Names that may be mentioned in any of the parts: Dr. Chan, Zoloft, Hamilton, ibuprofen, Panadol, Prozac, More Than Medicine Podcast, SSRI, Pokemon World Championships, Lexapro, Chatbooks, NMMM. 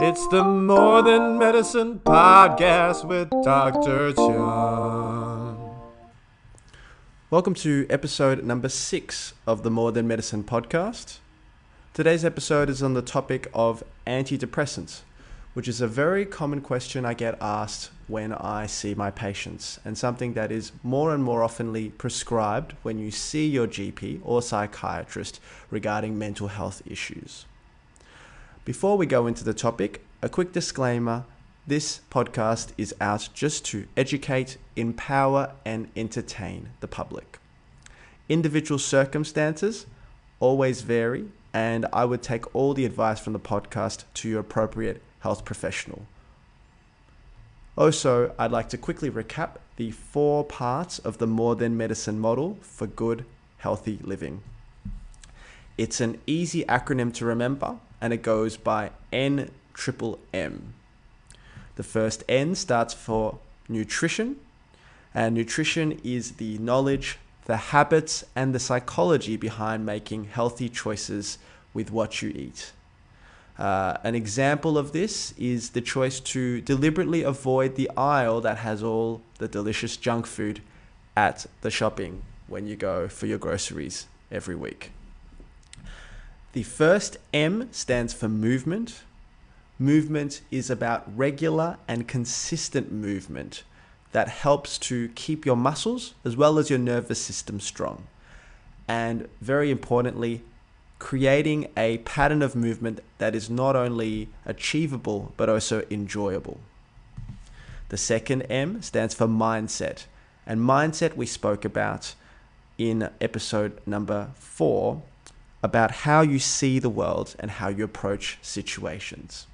It's the More Than Medicine Podcast with Dr. Chan. Welcome to episode number 6 of the More Than Medicine Podcast. Today's episode is on the topic of antidepressants, which is a very common question I get asked when I see my patients, and something that is more and more oftenly prescribed when you see your GP or psychiatrist regarding mental health issues. Before we go into the topic, a quick disclaimer. This podcast is out just to educate, empower, and entertain the public. Individual circumstances always vary, and I would take all the advice from the podcast to your appropriate health professional. Also, I'd like to quickly recap the 4 parts of the More Than Medicine model for good, healthy living. It's an easy acronym to remember, and it goes by NMMM. The first N starts for nutrition, and nutrition is the knowledge, the habits, and the psychology behind making healthy choices with what you eat. An example of this is the choice to deliberately avoid the aisle that has all the delicious junk food at the shopping when you go for your groceries every week. The first M stands for movement. Movement is about regular and consistent movement that helps to keep your muscles as well as your nervous system strong. And very importantly, creating a pattern of movement that is not only achievable, but also enjoyable. The second M stands for mindset. And mindset we spoke about in episode number 4, about how you see the world and how you approach situations.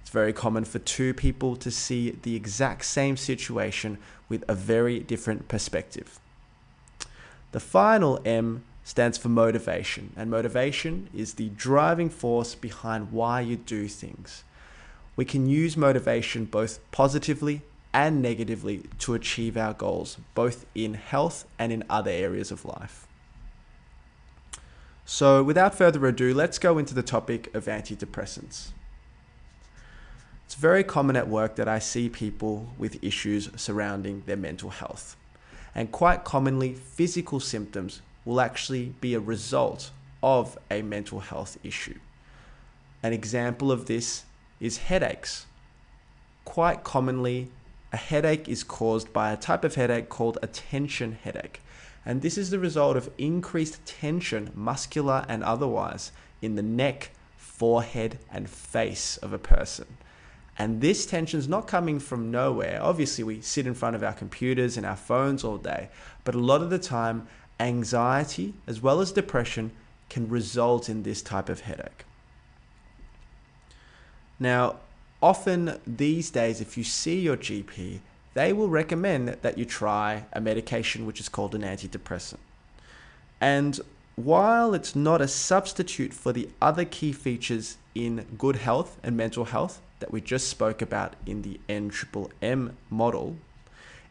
It's very common for two people to see the exact same situation with a very different perspective. The final M stands for motivation, and motivation is the driving force behind why you do things. We can use motivation both positively and negatively to achieve our goals, both in health and in other areas of life. So without further ado, let's go into the topic of antidepressants. It's very common at work that I see people with issues surrounding their mental health. And quite commonly, physical symptoms will actually be a result of a mental health issue. An example of this is headaches. Quite commonly, a headache is caused by a type of headache called a tension headache. And this is the result of increased tension, muscular and otherwise, in the neck, forehead, and face of a person. And this tension is not coming from nowhere. Obviously, we sit in front of our computers and our phones all day, but a lot of the time, anxiety as well as depression can result in this type of headache. Now, often these days, if you see your GP, they will recommend that you try a medication which is called an antidepressant. And while it's not a substitute for the other key features in good health and mental health that we just spoke about in the NMMM model,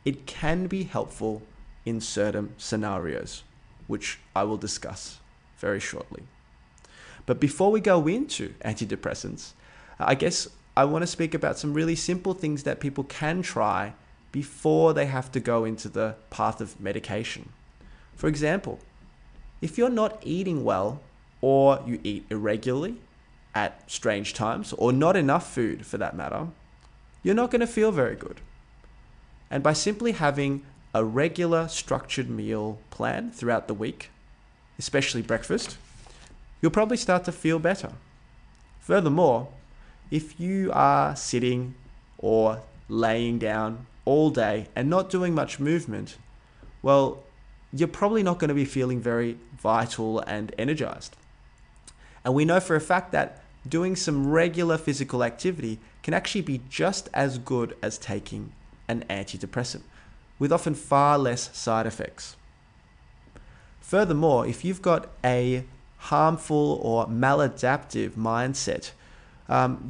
it can be helpful in certain scenarios, which I will discuss very shortly. But before we go into antidepressants, I guess I want to speak about some really simple things that people can try before they have to go into the path of medication. For example, if you're not eating well, or you eat irregularly at strange times, or not enough food for that matter, you're not going to feel very good. And by simply having a regular structured meal plan throughout the week, especially breakfast, you'll probably start to feel better. Furthermore, if you are sitting or laying down all day and not doing much movement, well, you're probably not going to be feeling very vital and energized. And we know for a fact that doing some regular physical activity can actually be just as good as taking an antidepressant, with often far less side effects. Furthermore, if you've got a harmful or maladaptive mindset,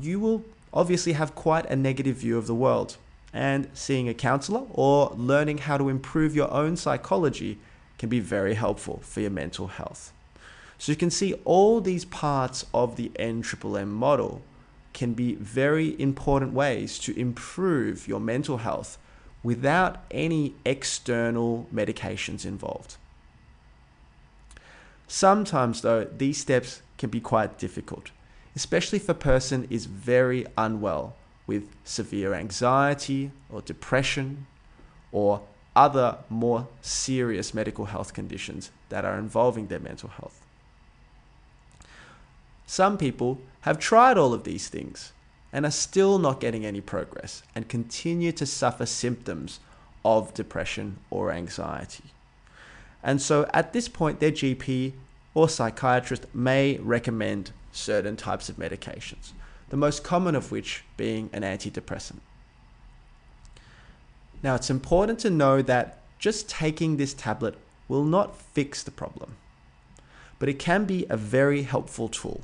you will obviously have quite a negative view of the world. And seeing a counselor or learning how to improve your own psychology can be very helpful for your mental health. So you can see all these parts of the NMMM model can be very important ways to improve your mental health without any external medications involved. Sometimes though, these steps can be quite difficult, especially if a person is very unwell with severe anxiety or depression or other more serious medical health conditions that are involving their mental health. Some people have tried all of these things and are still not getting any progress and continue to suffer symptoms of depression or anxiety. And so at this point, their GP or psychiatrist may recommend certain types of medications, the most common of which being an antidepressant. Now, it's important to know that just taking this tablet will not fix the problem, but it can be a very helpful tool.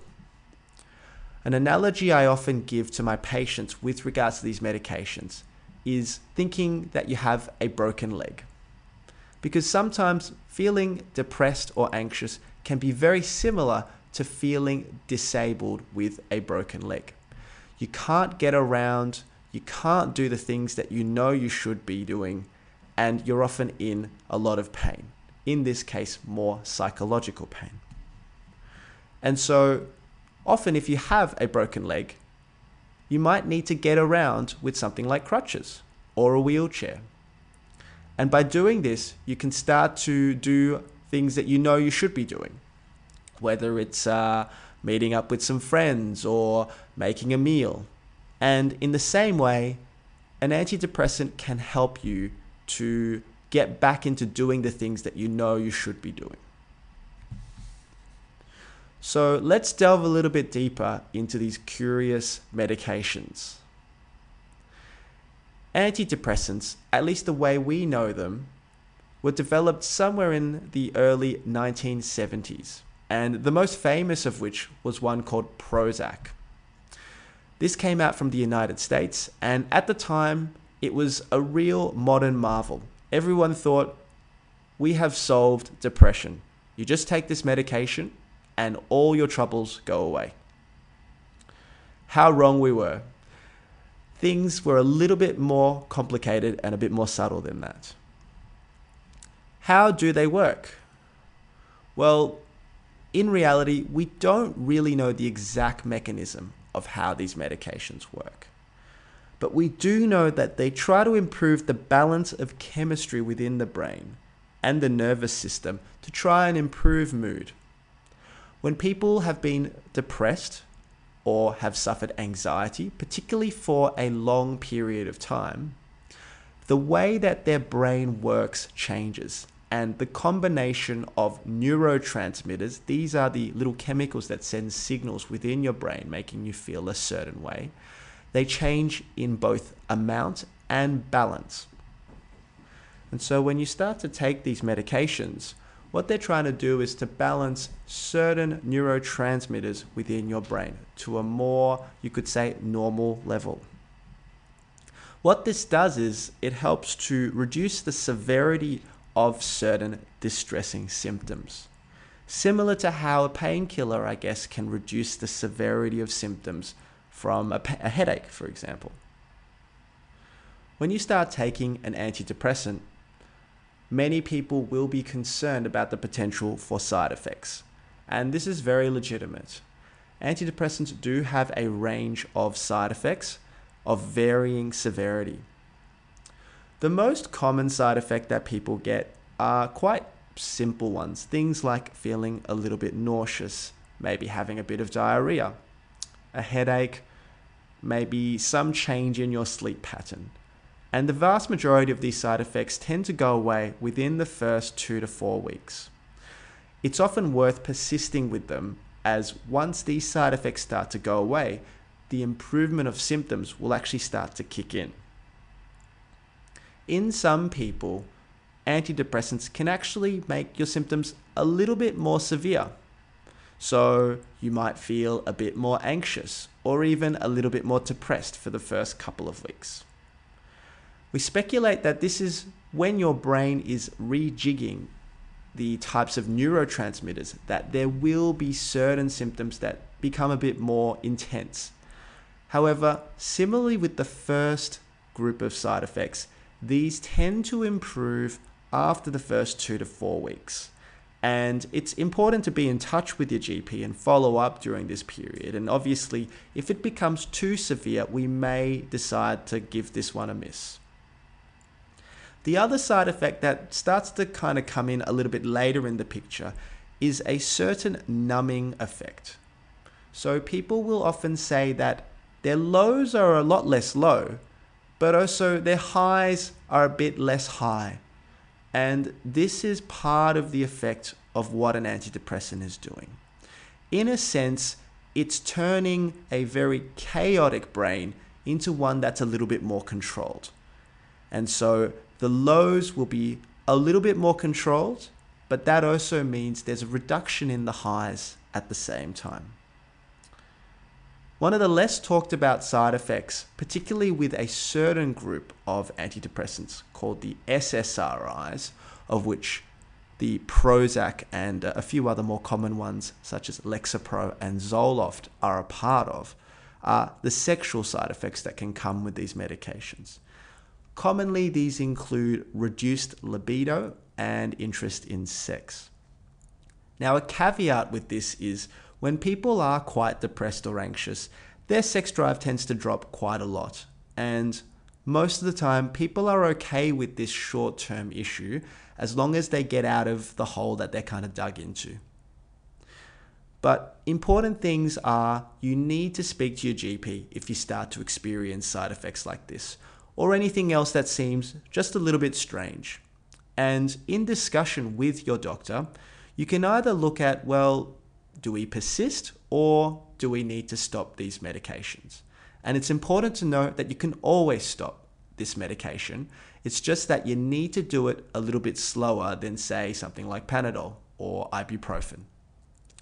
An analogy I often give to my patients with regards to these medications is thinking that you have a broken leg, because sometimes feeling depressed or anxious can be very similar to feeling disabled with a broken leg. You can't get around, you can't do the things that you know you should be doing, and you're often in a lot of pain. In this case, more psychological pain. And so often if you have a broken leg, you might need to get around with something like crutches or a wheelchair. And by doing this, you can start to do things that you know you should be doing, whether it's meeting up with some friends or making a meal. And in the same way, an antidepressant can help you to get back into doing the things that you know you should be doing. So let's delve a little bit deeper into these curious medications. Antidepressants, at least the way we know them, were developed somewhere in the early 1970s, and the most famous of which was one called Prozac. This came out from the United States, and at the time, it was a real modern marvel. Everyone thought, we have solved depression. You just take this medication and all your troubles go away. How wrong we were. Things were a little bit more complicated and a bit more subtle than that. How do they work? Well, in reality, we don't really know the exact mechanism of how these medications work. But we do know that they try to improve the balance of chemistry within the brain and the nervous system to try and improve mood. When people have been depressed or have suffered anxiety, particularly for a long period of time, the way that their brain works changes. And the combination of neurotransmitters, these are the little chemicals that send signals within your brain, making you feel a certain way, they change in both amount and balance. And so when you start to take these medications, what they're trying to do is to balance certain neurotransmitters within your brain to a more, you could say, normal level. What this does is it helps to reduce the severity of certain distressing symptoms. Similar to how a painkiller, I guess, can reduce the severity of symptoms from a headache, for example. When you start taking an antidepressant, many people will be concerned about the potential for side effects. And this is very legitimate. Antidepressants do have a range of side effects of varying severity. The most common side effect that people get are quite simple ones. Things like feeling a little bit nauseous, maybe having a bit of diarrhea, a headache, maybe some change in your sleep pattern. And the vast majority of these side effects tend to go away within the first 2 to 4 weeks. It's often worth persisting with them, as once these side effects start to go away, the improvement of symptoms will actually start to kick in. In some people, antidepressants can actually make your symptoms a little bit more severe. So you might feel a bit more anxious or even a little bit more depressed for the first couple of weeks. We speculate that this is when your brain is rejigging the types of neurotransmitters, that there will be certain symptoms that become a bit more intense. However, similarly with the first group of side effects, these tend to improve after the first 2 to 4 weeks. And it's important to be in touch with your GP and follow up during this period. And obviously, if it becomes too severe, we may decide to give this one a miss. The other side effect that starts to kind of come in a little bit later in the picture is a certain numbing effect. So people will often say that their lows are a lot less low, but also their highs are a bit less high. And this is part of the effect of what an antidepressant is doing. In a sense, it's turning a very chaotic brain into one that's a little bit more controlled. And so the lows will be a little bit more controlled, but that also means there's a reduction in the highs at the same time. One of the less talked about side effects, particularly with a certain group of antidepressants called the SSRIs, of which the Prozac and a few other more common ones such as Lexapro and Zoloft are a part of, are the sexual side effects that can come with these medications. Commonly, these include reduced libido and interest in sex. Now, a caveat with this is when people are quite depressed or anxious, their sex drive tends to drop quite a lot. And most of the time, people are okay with this short-term issue as long as they get out of the hole that they're kind of dug into. But important things are you need to speak to your GP if you start to experience side effects like this or anything else that seems just a little bit strange. And in discussion with your doctor, you can either look at, well, do we persist or do we need to stop these medications? And it's important to note that you can always stop this medication. It's just that you need to do it a little bit slower than, say, something like Panadol or ibuprofen.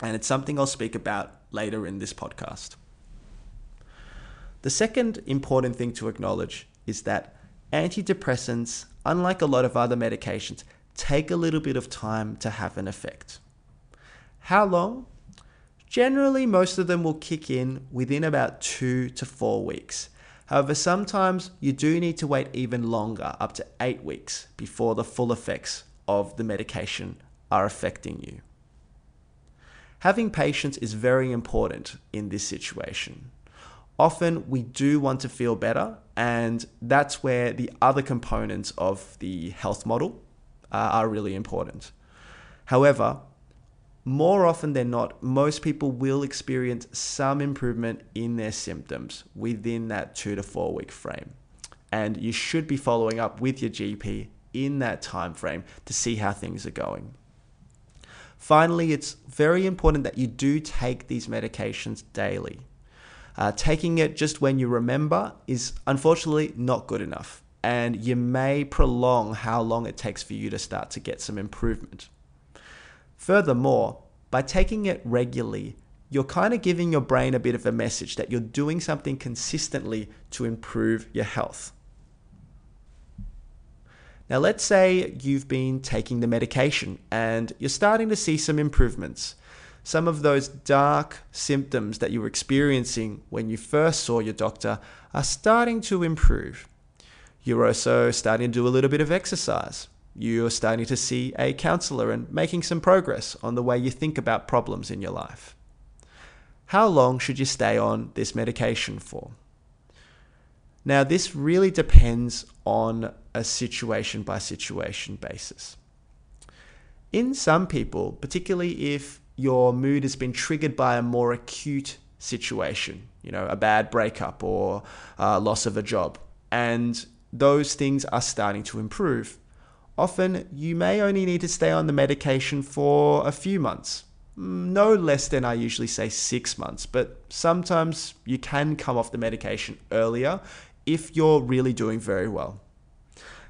And it's something I'll speak about later in this podcast. The second important thing to acknowledge is that antidepressants, unlike a lot of other medications, take a little bit of time to have an effect. How long? Generally, most of them will kick in within about 2 to 4 weeks. However, sometimes you do need to wait even longer, up to 8 weeks, before the full effects of the medication are affecting you. Having patience is very important in this situation. Often we do want to feel better, and that's where the other components of the health model are really important. However, more often than not, most people will experience some improvement in their symptoms within that 2 to 4 week frame. And you should be following up with your GP in that time frame to see how things are going. Finally, it's very important that you do take these medications daily. Taking it just when you remember is unfortunately not good enough, and you may prolong how long it takes for you to start to get some improvement. Furthermore, by taking it regularly, you're kind of giving your brain a bit of a message that you're doing something consistently to improve your health. Now, let's say you've been taking the medication and you're starting to see some improvements. Some of those dark symptoms that you were experiencing when you first saw your doctor are starting to improve. You're also starting to do a little bit of exercise. You're starting to see a counselor and making some progress on the way you think about problems in your life. How long should you stay on this medication for? Now, this really depends on a situation by situation basis. In some people, particularly if your mood has been triggered by a more acute situation, a bad breakup or loss of a job, and those things are starting to improve, often you may only need to stay on the medication for a few months, no less than I usually say 6 months, but sometimes you can come off the medication earlier if you're really doing very well.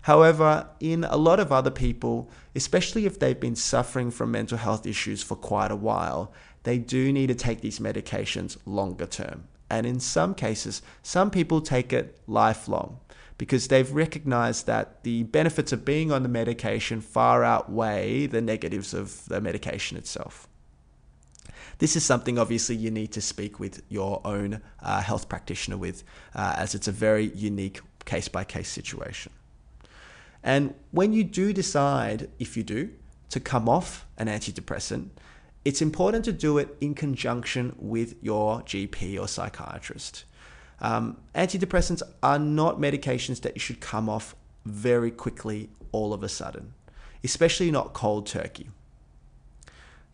However, in a lot of other people, especially if they've been suffering from mental health issues for quite a while, they do need to take these medications longer term. And in some cases, some people take it lifelong, because they've recognized that the benefits of being on the medication far outweigh the negatives of the medication itself. This is something obviously you need to speak with your own health practitioner with, as it's a very unique case-by-case situation. And when you do decide, if you do, to come off an antidepressant, it's important to do it in conjunction with your GP or psychiatrist. Antidepressants are not medications that you should come off very quickly all of a sudden, especially not cold turkey.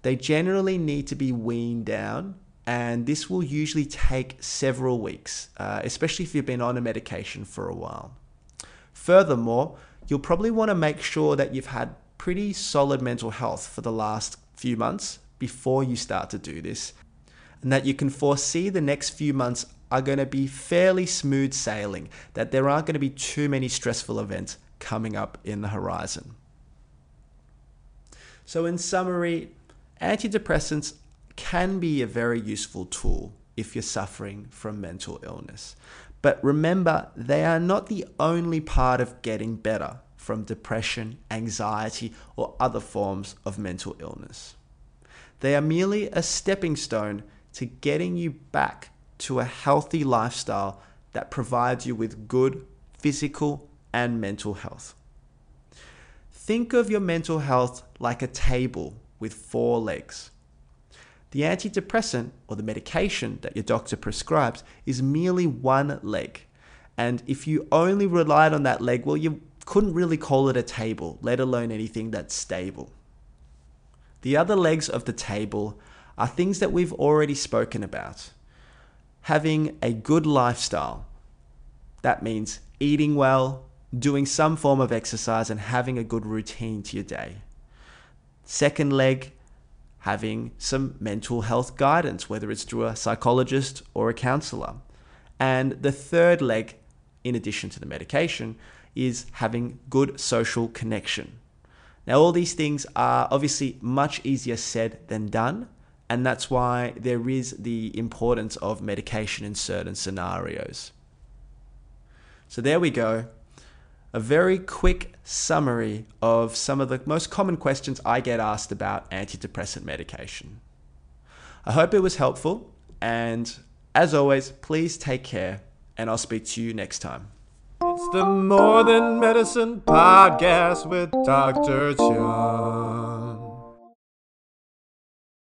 They generally need to be weaned down, and this will usually take several weeks, especially if you've been on a medication for a while. Furthermore, you'll probably want to make sure that you've had pretty solid mental health for the last few months before you start to do this, and that you can foresee the next few months are going to be fairly smooth sailing, that there aren't going to be too many stressful events coming up in the horizon. So in summary, antidepressants can be a very useful tool if you're suffering from mental illness. But remember, they are not the only part of getting better from depression, anxiety, or other forms of mental illness. They are merely a stepping stone to getting you back to a healthy lifestyle that provides you with good physical and mental health. Think of your mental health like a table with four legs. The antidepressant or the medication that your doctor prescribes is merely one leg. And if you only relied on that leg, well, you couldn't really call it a table, let alone anything that's stable. The other legs of the table are things that we've already spoken about. Having a good lifestyle. That means eating well, doing some form of exercise, and having a good routine to your day. Second leg, having some mental health guidance, whether it's through a psychologist or a counselor. And the third leg, in addition to the medication, is having good social connection. Now, all these things are obviously much easier said than done. And that's why there is the importance of medication in certain scenarios. So there we go. A very quick summary of some of the most common questions I get asked about antidepressant medication. I hope it was helpful. And as always, please take care. And I'll speak to you next time. It's the More Than Medicine Podcast with Dr. Chan.